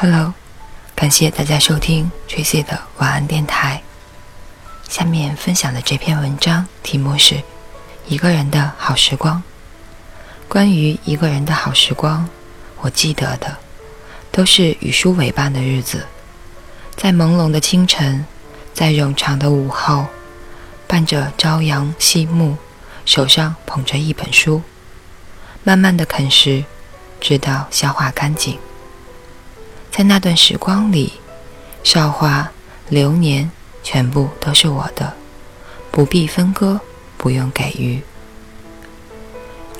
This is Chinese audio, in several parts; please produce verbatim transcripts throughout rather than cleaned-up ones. Hello， 感谢大家收听 J C 的晚安电台。下面分享的这篇文章题目是一个人的好时光。关于一个人的好时光，我记得的都是与书为伴的日子，在朦胧的清晨，在冗长的午后，伴着朝阳西暮，手上捧着一本书，慢慢的啃食，直到消化干净。在那段时光里，韶华流年全部都是我的，不必分割，不用给予。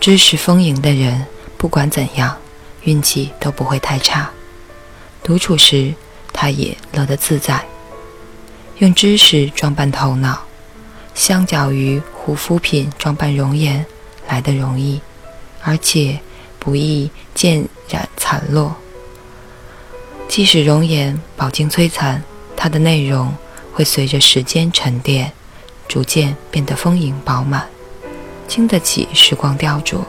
知识丰盈的人，不管怎样运气都不会太差，独处时他也乐得自在，用知识装扮头脑，相较于护肤品装扮容颜来得容易，而且不易渐染残落。即使容颜饱经摧残，它的内容会随着时间沉淀，逐渐变得丰盈饱满，经得起时光雕琢，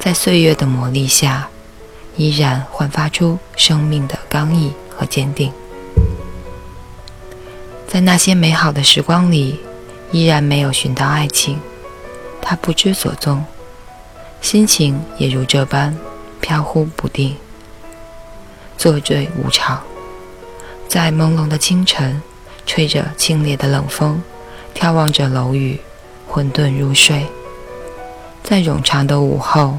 在岁月的磨砺下，依然焕发出生命的刚毅和坚定。在那些美好的时光里，依然没有寻到爱情，它不知所踪，心情也如这般飘忽不定，作醉无常。在朦胧的清晨，吹着清冽的冷风，眺望着楼宇，混沌入睡。在冗长的午后，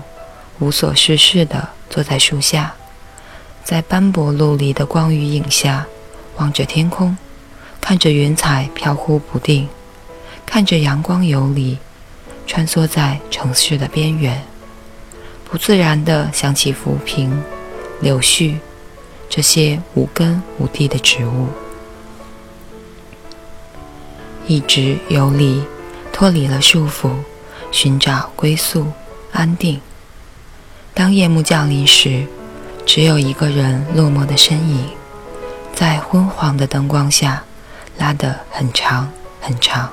无所事事地坐在树下，在斑驳陆离的光与影下，望着天空，看着云彩飘忽不定，看着阳光游离，穿梭在城市的边缘，不自然地想起浮萍、柳絮这些无根无地的植物，一直游离，脱离了束缚，寻找归宿、安定。当夜幕降临时，只有一个人落寞的身影，在昏黄的灯光下拉得很长很长。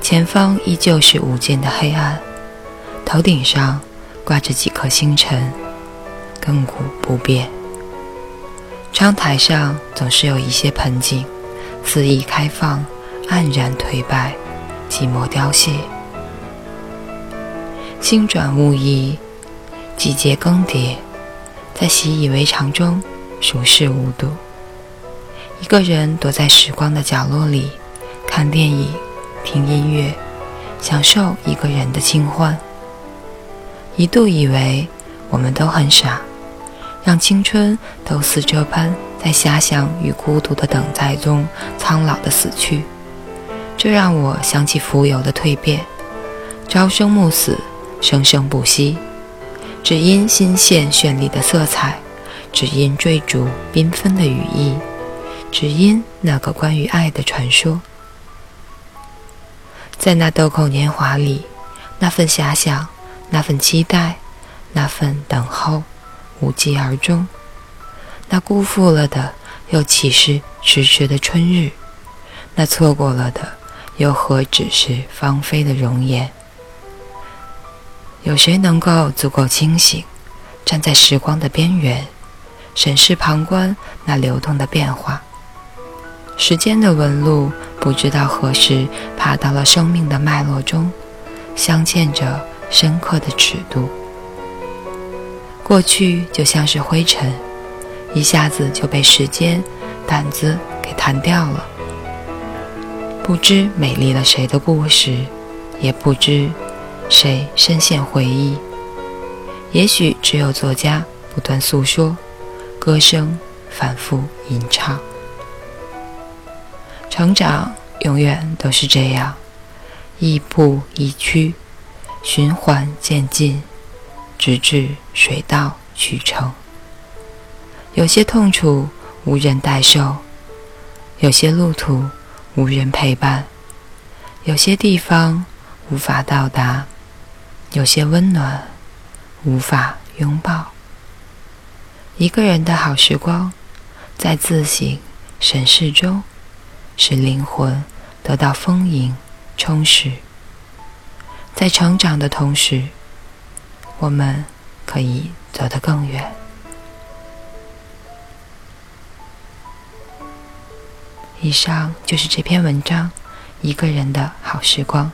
前方依旧是无尽的黑暗，头顶上挂着几颗星辰，亘古不变。窗台上总是有一些盆景，肆意开放，黯然颓败，寂寞凋谢。星转物移，季节更迭，在习以为常中熟视无睹。一个人躲在时光的角落里，看电影，听音乐，享受一个人的清欢。一度以为我们都很傻，让青春都似这般在遐想与孤独的等待中苍老的死去。这让我想起蜉蝣的蜕变，朝生暮死，生生不息，只因新鲜绚丽的色彩，只因追逐缤纷的羽翼，只因那个关于爱的传说。在那豆蔻年华里，那份遐想，那份期待，那份等候无疾而终，那辜负了的又岂是迟迟的春日，那错过了的又何止是芳菲的容颜。有谁能够足够清醒，站在时光的边缘，审视旁观那流动的变化？时间的纹路不知道何时爬到了生命的脉络中，镶嵌着深刻的尺度。过去就像是灰尘，一下子就被时间掸子给弹掉了，不知美丽了谁的故事，也不知谁深陷回忆。也许只有作家不断诉说，歌声反复吟唱。成长永远都是这样，亦步亦趋，循环渐进，直至水到渠成。有些痛楚无人代受，有些路途无人陪伴，有些地方无法到达，有些温暖无法拥抱。一个人的好时光，在自省审视中，使灵魂得到丰盈充实。在成长的同时，我们可以走得更远。以上就是这篇文章《一个人的好时光》，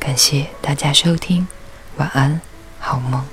感谢大家收听，晚安，好梦。